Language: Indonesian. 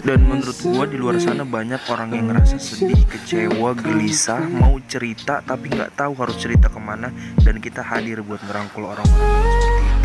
Dan menurut gua di luar sana banyak orang yang ngerasa sedih, kecewa, gelisah, mau cerita tapi nggak tahu harus cerita kemana, dan kita hadir buat ngerangkul orang-orang seperti itu.